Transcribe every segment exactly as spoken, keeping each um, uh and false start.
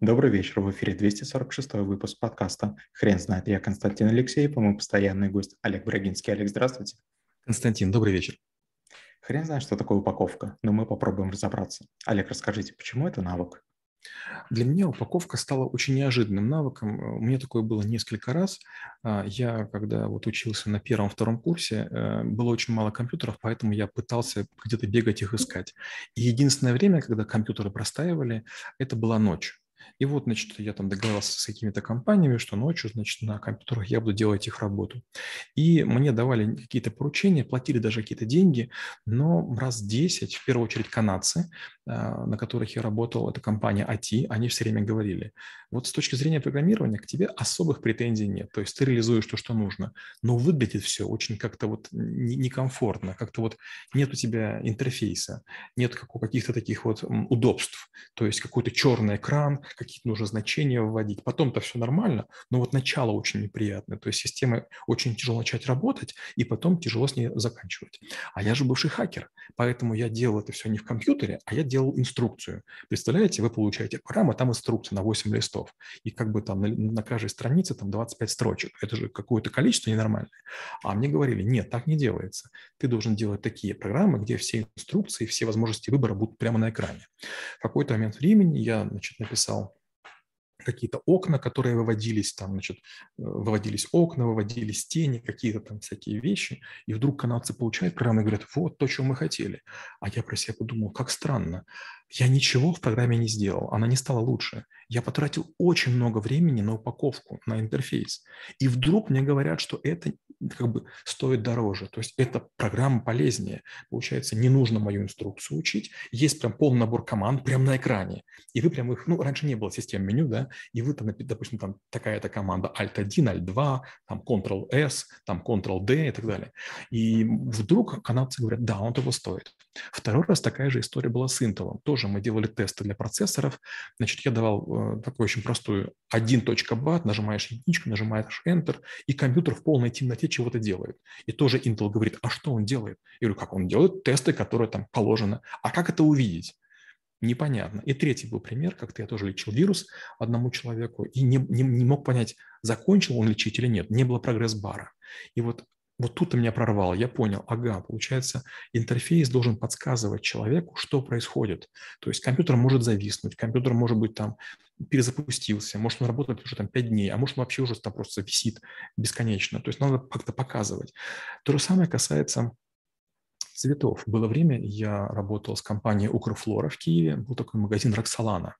Добрый вечер, в эфире двести сорок шестой выпуск подкаста «Хрен знает». Я Константин Алексеев, и мой постоянный гость Олег Брагинский. Олег, здравствуйте. Константин, добрый вечер. Хрен знает, что такое упаковка, но мы попробуем разобраться. Олег, расскажите, почему это навык? Для меня упаковка стала очень неожиданным навыком. У меня такое было несколько раз. Я, когда вот учился на первом-втором курсе, было очень мало компьютеров, поэтому я пытался где-то бегать их искать. И единственное время, когда компьютеры простаивали, это была ночь. И вот, значит, я там договорился с какими-то компаниями, что ночью, значит, на компьютерах я буду делать их работу. И мне давали какие-то поручения, платили даже какие-то деньги, но раз десять, в первую очередь канадцы, на которых я работал, это компания эй ти ай, они все время говорили, вот с точки зрения программирования к тебе особых претензий нет, то есть ты реализуешь то, что нужно, но выглядит все очень как-то вот некомфортно, как-то вот нет у тебя интерфейса, нет каких-то таких вот удобств, то есть какой-то черный экран, какие-то нужно значения вводить. Потом-то все нормально, но вот начало очень неприятное. То есть система очень тяжело начать работать, и потом тяжело с ней заканчивать. А я же бывший хакер, поэтому я делал это все не в компьютере, а я делал инструкцию. Представляете, вы получаете программу, а там инструкция на восемь листов. И как бы там на, на каждой странице там двадцать пять строчек. Это же какое-то количество ненормальное. А мне говорили, нет, так не делается. Ты должен делать такие программы, где все инструкции, все возможности выбора будут прямо на экране. В какой-то момент времени я, значит, написал какие-то окна, которые выводились, там, значит, выводились окна, выводились тени, какие-то там всякие вещи, и вдруг канадцы получают программу и говорят, вот то, чего мы хотели. А я про себя подумал, как странно, я ничего в программе не сделал, она не стала лучше. Я потратил очень много времени на упаковку, на интерфейс, и вдруг мне говорят, что это как бы стоит дороже, то есть эта программа полезнее. Получается, не нужно мою инструкцию учить, есть прям полный набор команд прямо на экране, и вы прям их, ну, раньше не было систем меню, да, и вы, там, допустим, там такая-то команда Alt один, Alt два, там Ctrl-S, там Ctrl-D и так далее. И вдруг канадцы говорят, да, он того стоит. Второй раз такая же история была с Intel. Тоже мы делали тесты для процессоров. Значит, я давал э, такую очень простую один.bat, нажимаешь единичку, нажимаешь Enter, и компьютер в полной темноте чего-то делает. И тоже Intel говорит, а что он делает? Я говорю, как он делает? Тесты, которые там положено. А как это увидеть? Непонятно. И третий был пример, как-то я тоже лечил вирус одному человеку и не, не, не мог понять, закончил он лечить или нет. Не было прогресс-бара. И вот, вот тут-то меня прорвало. Я понял, ага, получается, интерфейс должен подсказывать человеку, что происходит. То есть компьютер может зависнуть, компьютер может быть там перезапустился, может он работает уже там пять дней, а может он вообще уже там просто висит бесконечно. То есть надо как-то показывать. То же самое касается цветов. Было время, я работал с компанией Укрфлора в Киеве, был такой магазин Роксолана,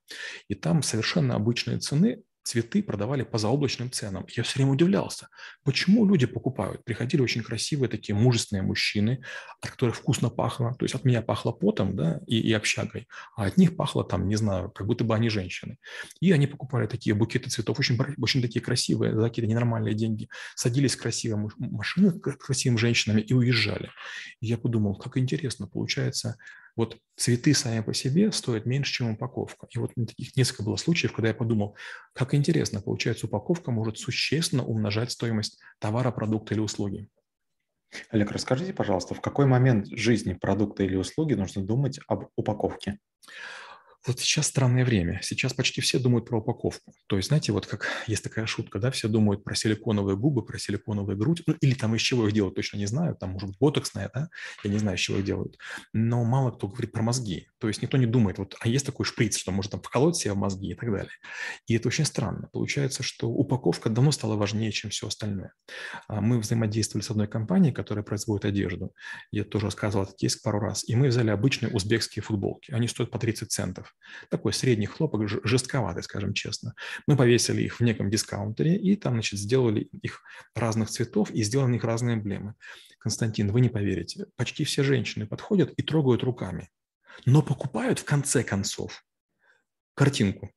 и там совершенно обычные цены, цветы продавали по заоблачным ценам. Я все время удивлялся, почему люди покупают. Приходили очень красивые такие мужественные мужчины, от которых вкусно пахло, то есть от меня пахло потом, да, и, и общагой, а от них пахло там, не знаю, как будто бы они женщины. И они покупали такие букеты цветов, очень, очень такие красивые, за какие-то ненормальные деньги, садились в красивые машины с красивыми женщинами и уезжали. И я подумал, как интересно, получается, вот цветы сами по себе стоят меньше, чем упаковка. И вот таких несколько было случаев, когда я подумал, как интересно, получается, упаковка может существенно умножать стоимость товара, продукта или услуги. Олег, расскажите, пожалуйста, в какой момент жизни продукта или услуги нужно думать об упаковке? Вот сейчас странное время. Сейчас почти все думают про упаковку. То есть, знаете, вот как есть такая шутка, да, все думают про силиконовые губы, про силиконовую грудь, ну, или там из чего их делают, точно не знаю, там, может, ботоксная, да, я не знаю, из чего их делают. Но мало кто говорит про мозги. То есть никто не думает, вот, а есть такой шприц, что может там вколоть себе в мозги и так далее. И это очень странно. Получается, что упаковка давно стала важнее, чем все остальное. Мы взаимодействовали с одной компанией, которая производит одежду. Я тоже рассказывал этот кейс пару раз. И мы взяли обычные узбекские футболки. Они стоят по тридцать центов. Такой средний хлопок, жестковатый, скажем честно. Мы повесили их в неком дискаунтере и там, значит, сделали их разных цветов и сделали их разные эмблемы. Константин, вы не поверите, почти все женщины подходят и трогают руками, но покупают в конце концов картинку.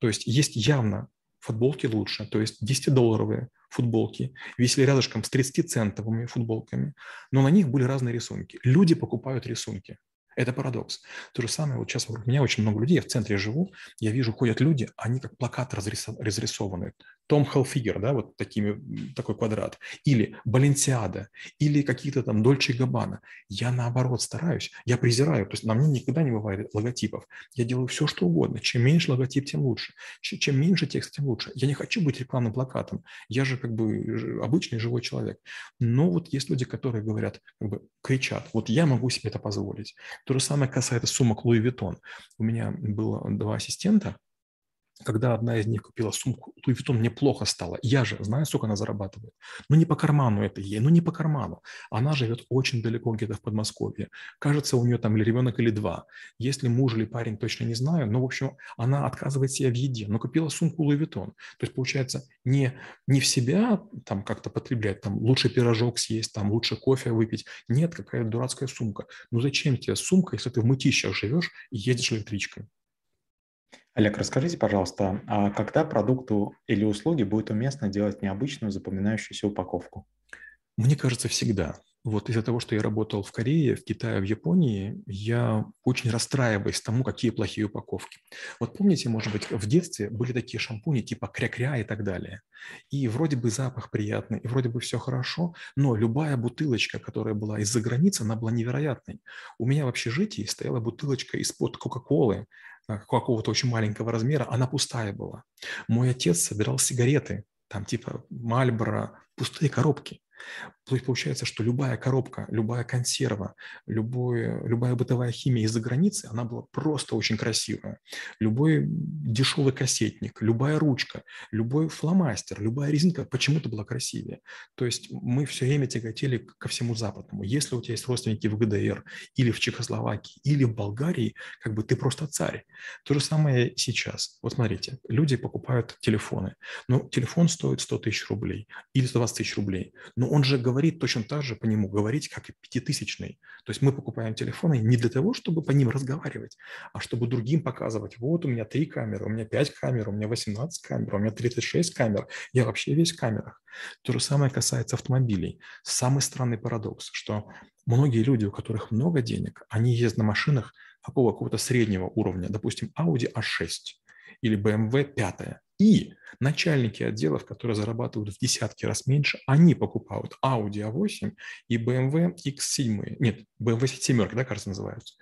То есть есть явно футболки лучше, то есть десятидолларовые футболки, висели рядышком с тридцатицентовыми футболками, но на них были разные рисунки. Люди покупают рисунки. Это парадокс. То же самое, вот сейчас у меня очень много людей, я в центре живу, я вижу, ходят люди, они как плакат разрисованы. Том Хилфигер, да, вот такими, такой квадрат, или Баленсиада, или какие-то там Дольче Габбана. Я наоборот стараюсь, я презираю, то есть на мне никогда не бывает логотипов. Я делаю все, что угодно. Чем меньше логотип, тем лучше. Чем меньше текст, тем лучше. Я не хочу быть рекламным плакатом. Я же как бы обычный живой человек. Но вот есть люди, которые говорят, как бы кричат, вот я могу себе это позволить. То же самое касается сумок Louis Vuitton. У меня было два ассистента. Когда одна из них купила сумку Louis Vuitton, мне плохо стало. Я же знаю, сколько она зарабатывает. Ну, не по карману это ей, ну, не по карману. Она живет очень далеко, где-то в Подмосковье. Кажется, у нее там или ребенок, или два. Если муж или парень, точно не знаю. Но, в общем, она отказывает себя в еде, но купила сумку Louis Vuitton. То есть, получается, не, не в себя там как-то потреблять, там, лучше пирожок съесть, там, лучше кофе выпить. Нет, какая-то дурацкая сумка. Ну, зачем тебе сумка, если ты в мытищах живешь и едешь электричкой? Олег, расскажите, пожалуйста, а когда продукту или услуге будет уместно делать необычную запоминающуюся упаковку? Мне кажется, всегда. Вот из-за того, что я работал в Корее, в Китае, в Японии, я очень расстраиваюсь тому, какие плохие упаковки. Вот помните, может быть, в детстве были такие шампуни типа кря-кря и так далее. И вроде бы запах приятный, и вроде бы все хорошо, но любая бутылочка, которая была из-за границы, она была невероятной. У меня в общежитии стояла бутылочка из-под Кока-Колы, какого-то очень маленького размера, она пустая была. Мой отец собирал сигареты, там типа Мальборо, пустые коробки. То есть получается, что любая коробка, любая консерва, любое, любая бытовая химия из-за границы, она была просто очень красивая. Любой дешевый кассетник, любая ручка, любой фломастер, любая резинка почему-то была красивее. То есть мы все время тяготели ко всему западному. Если у тебя есть родственники в ГДР или в Чехословакии, или в Болгарии, как бы ты просто царь. То же самое сейчас. Вот смотрите, люди покупают телефоны. Но телефон стоит сто тысяч рублей или сто двадцать тысяч рублей. Но он же говорит точно так же по нему, говорить как и пятитысячный. То есть мы покупаем телефоны не для того, чтобы по ним разговаривать, а чтобы другим показывать. Вот у меня три камеры, у меня пять камер, у меня восемнадцать камер, у меня тридцать шесть камер. Я вообще весь в камерах. То же самое касается автомобилей. Самый странный парадокс, что многие люди, у которых много денег, они ездят на машинах такого какого-то среднего уровня, допустим, Audi а шесть или бэ эм вэ пять. И начальники отделов, которые зарабатывают в десятки раз меньше, они покупают Audi а восемь и бэ эм вэ икс семь. Нет, бэ эм вэ семь, да, кажется, называются.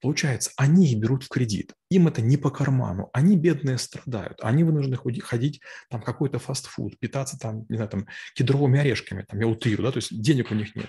Получается, они их берут в кредит. Им это не по карману. Они, бедные, страдают. Они вынуждены ходить там какой-то фастфуд, питаться там, не знаю, там, кедровыми орешками. Там, я утрирую, да, то есть денег у них нет.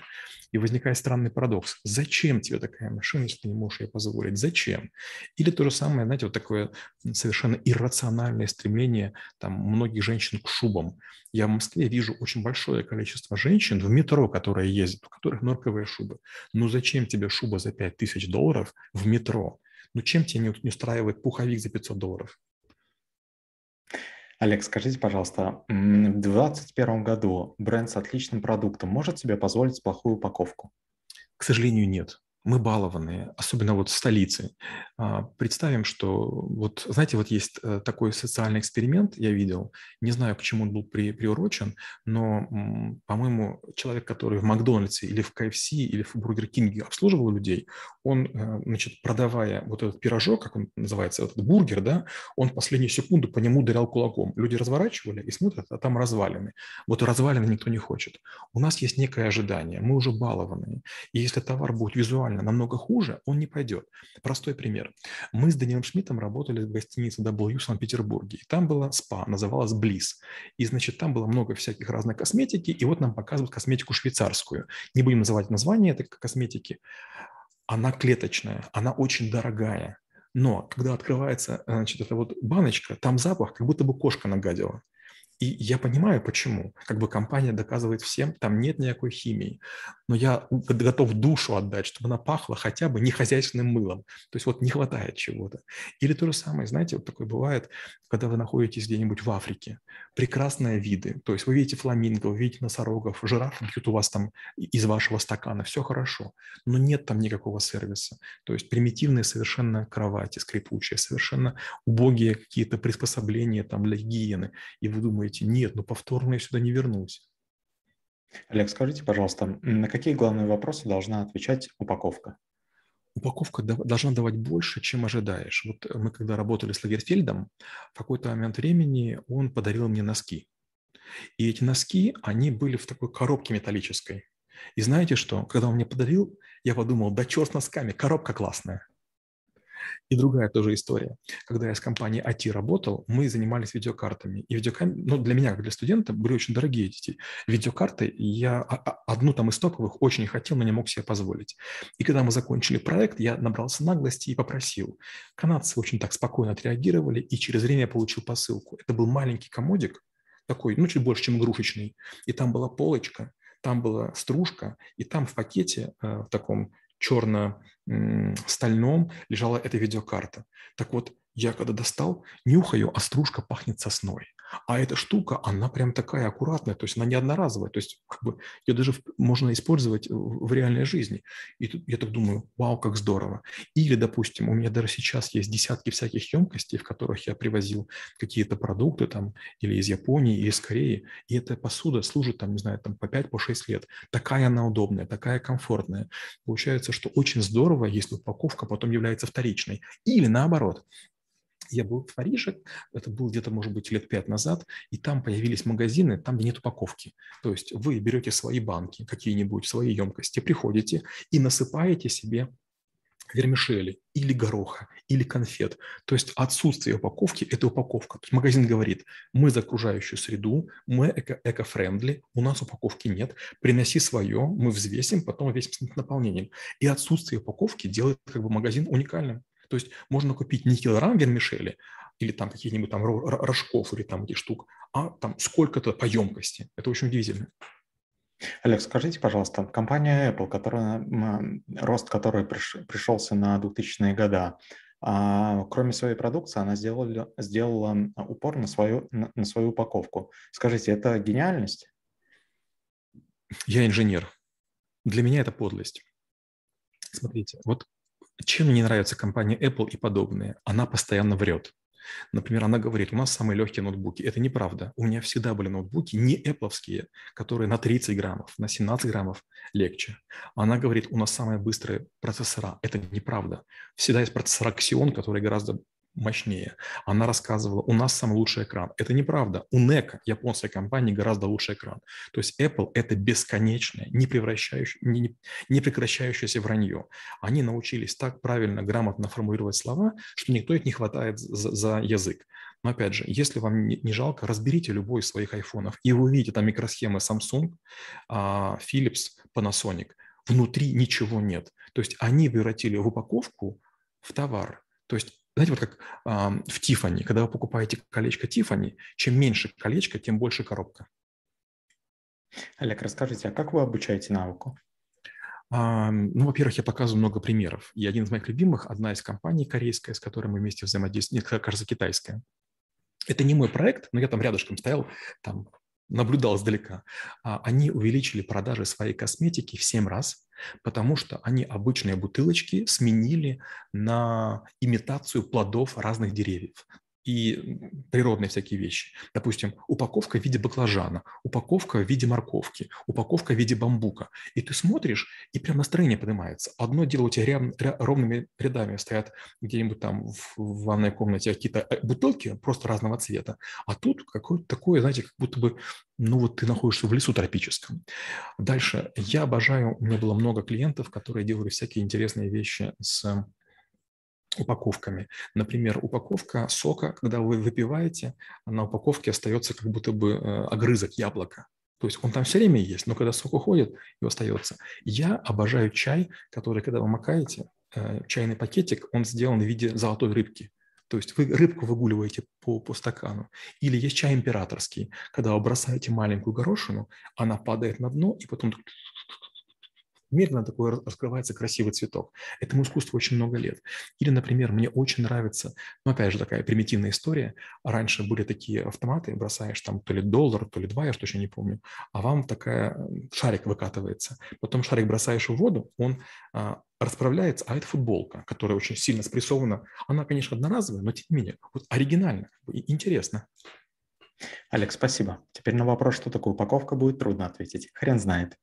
И возникает странный парадокс. Зачем тебе такая машина, если ты не можешь ее позволить? Зачем? Или то же самое, знаете, вот такое совершенно иррациональное стремление там многих женщин к шубам. Я в Москве вижу очень большое количество женщин в метро, которые ездят, у которых норковые шубы. Ну зачем тебе шуба за пять тысяч долларов в метро? Ну чем тебе не устраивает пуховик за пятьсот долларов? Олег, скажите, пожалуйста, в две тысячи двадцать первом году бренд с отличным продуктом может себе позволить плохую упаковку? К сожалению, нет. Мы балованные, особенно вот в столице. Представим, что вот, знаете, вот есть такой социальный эксперимент, я видел, не знаю, к чему он был при, приурочен, но, по-моему, человек, который в Макдональдсе или в ка эф эс или в Бургер Кинге обслуживал людей, он, значит, продавая вот этот пирожок, как он называется, этот бургер, да, он в последнюю секунду по нему ударял кулаком. Люди разворачивали и смотрят, а там развалины. Вот развалины никто не хочет. У нас есть некое ожидание, мы уже балованные. И если товар будет визуально намного хуже, он не пойдет. Простой пример. Мы с Данилом Шмитом работали в гостинице дабл ю в Санкт-Петербурге. И там была спа, называлась Близ. И, значит, там было много всяких разной косметики. И вот нам показывают косметику швейцарскую. Не будем называть название этой косметики. Она клеточная, она очень дорогая. Но когда открывается, значит, эта вот баночка, там запах, как будто бы кошка нагадила. И я понимаю, почему. Как бы компания доказывает всем, там нет никакой химии. Но я готов душу отдать, чтобы она пахла хотя бы не хозяйственным мылом. То есть вот не хватает чего-то. Или то же самое, знаете, вот такое бывает, когда вы находитесь где-нибудь в Африке. Прекрасные виды. То есть вы видите фламинго, вы видите носорогов, жирафы бьют у вас там из вашего стакана. Все хорошо. Но нет там никакого сервиса. То есть примитивные совершенно кровати скрипучие, совершенно убогие какие-то приспособления там для гигиены. И вы думаете, нет, ну повторно я сюда не вернусь. Олег, скажите, пожалуйста, на какие главные вопросы должна отвечать упаковка? упаковка должна давать больше, чем ожидаешь. Вот мы когда работали с Лагерфельдом, в какой-то момент времени он подарил мне носки. И эти носки, они были в такой коробке металлической. И знаете что? Когда он мне подарил, я подумал, да черт с носками, коробка классная. И другая тоже история. Когда я с компанией эй ти ай работал, мы занимались видеокартами. И видеокарты, ну, для меня, как для студента, были очень дорогие эти видеокарты. Я одну там из топовых очень хотел, но не мог себе позволить. И когда мы закончили проект, я набрался наглости и попросил. Канадцы очень так спокойно отреагировали, и через время я получил посылку. Это был маленький комодик, такой, ну, чуть больше, чем игрушечный. И там была полочка, там была стружка, и там в пакете, в таком черно-стальном, лежала эта видеокарта. Так вот, я когда достал, нюхаю, а стружка пахнет сосной. А эта штука, она прям такая аккуратная, то есть она не одноразовая, то есть как бы ее даже можно использовать в реальной жизни. И тут я так думаю, вау, как здорово. Или, допустим, у меня даже сейчас есть десятки всяких емкостей, в которых я привозил какие-то продукты там или из Японии, или из Кореи, и эта посуда служит там, не знаю, там по пять, по шесть лет. Такая она удобная, такая комфортная. Получается, что очень здорово, если упаковка потом является вторичной. Или наоборот. Я был в Париже, это было где-то, может быть, лет пять назад, и там появились магазины, там, где нет упаковки. То есть вы берете свои банки, какие-нибудь свои емкости, приходите и насыпаете себе вермишели или гороха, или конфет. То есть отсутствие упаковки – это упаковка. То есть магазин говорит, мы за окружающую среду, мы эко-френдли, у нас упаковки нет, приноси свое, мы взвесим, потом весим с наполнением. И отсутствие упаковки делает как бы магазин уникальным. То есть можно купить не килограмм вермишели или там каких-нибудь там рожков или там этих штук, а там сколько-то по емкости. Это очень удивительно. Олег, скажите, пожалуйста, компания Apple, которая, рост которой пришелся на двухтысячные года, кроме своей продукции, она сделала, сделала упор на свою, на свою упаковку. Скажите, это гениальность? Я инженер. Для меня это подлость. Смотрите, вот... Чем мне не нравится компания Apple и подобные? Она постоянно врет. Например, она говорит, у нас самые легкие ноутбуки. Это неправда. У меня всегда были ноутбуки не Apple-овские, которые на тридцать граммов, на семнадцать граммов легче. Она говорит, у нас самые быстрые процессора. Это неправда. Всегда есть процессора Xeon, которые гораздо мощнее. Она рассказывала, у нас самый лучший экран. Это неправда. У нек, японской компании, гораздо лучший экран. То есть Apple – это бесконечное, не, превращающее, не, не прекращающееся вранье. Они научились так правильно, грамотно формулировать слова, что никто их не хватает за, за язык. Но опять же, если вам не жалко, разберите любой из своих айфонов, и вы увидите там микросхемы Samsung, Philips, Panasonic. Внутри ничего нет. То есть они превратили в упаковку в товар. То есть знаете, вот как э, в Тиффани, когда вы покупаете колечко Тиффани, чем меньше колечко, тем больше коробка. Олег, расскажите, а как вы обучаете навыку? А, ну, во-первых, я показываю много примеров. И один из моих любимых, одна из компаний корейская, с которой мы вместе взаимодействуем, нет, кажется, китайская. Это не мой проект, но я там рядышком стоял, там наблюдал издалека. А, они увеличили продажи своей косметики в семь раз. Потому что они обычные бутылочки сменили на имитацию плодов разных деревьев и природные всякие вещи. Допустим, упаковка в виде баклажана, упаковка в виде морковки, упаковка в виде бамбука. И ты смотришь, и прям настроение поднимается. Одно дело, у тебя рям, ря, ровными рядами стоят где-нибудь там в, в ванной комнате какие-то бутылки просто разного цвета. А тут какое-то такое, знаете, как будто бы, ну вот ты находишься в лесу тропическом. Дальше. Я обожаю, у меня было много клиентов, которые делали всякие интересные вещи с... упаковками. Например, упаковка сока, когда вы выпиваете, на упаковке остается как будто бы огрызок яблока. То есть он там все время есть, но когда сок уходит, его остается. Я обожаю чай, который, когда вы макаете, чайный пакетик, он сделан в виде золотой рыбки. То есть вы рыбку выгуливаете по, по стакану. Или есть чай императорский, когда вы бросаете маленькую горошину, она падает на дно и потом... Медленно такой раскрывается красивый цветок. Этому искусству очень много лет. Или, например, мне очень нравится, ну, опять же, такая примитивная история. Раньше были такие автоматы, бросаешь там то ли доллар, то ли два, я точно не помню, а вам такая шарик выкатывается. Потом шарик бросаешь в воду, он а, расправляется, а это футболка, которая очень сильно спрессована. Она, конечно, одноразовая, но тем не менее, вот оригинально, интересно. Олег, спасибо. Теперь на вопрос, что такое упаковка, будет трудно ответить. Хрен знает.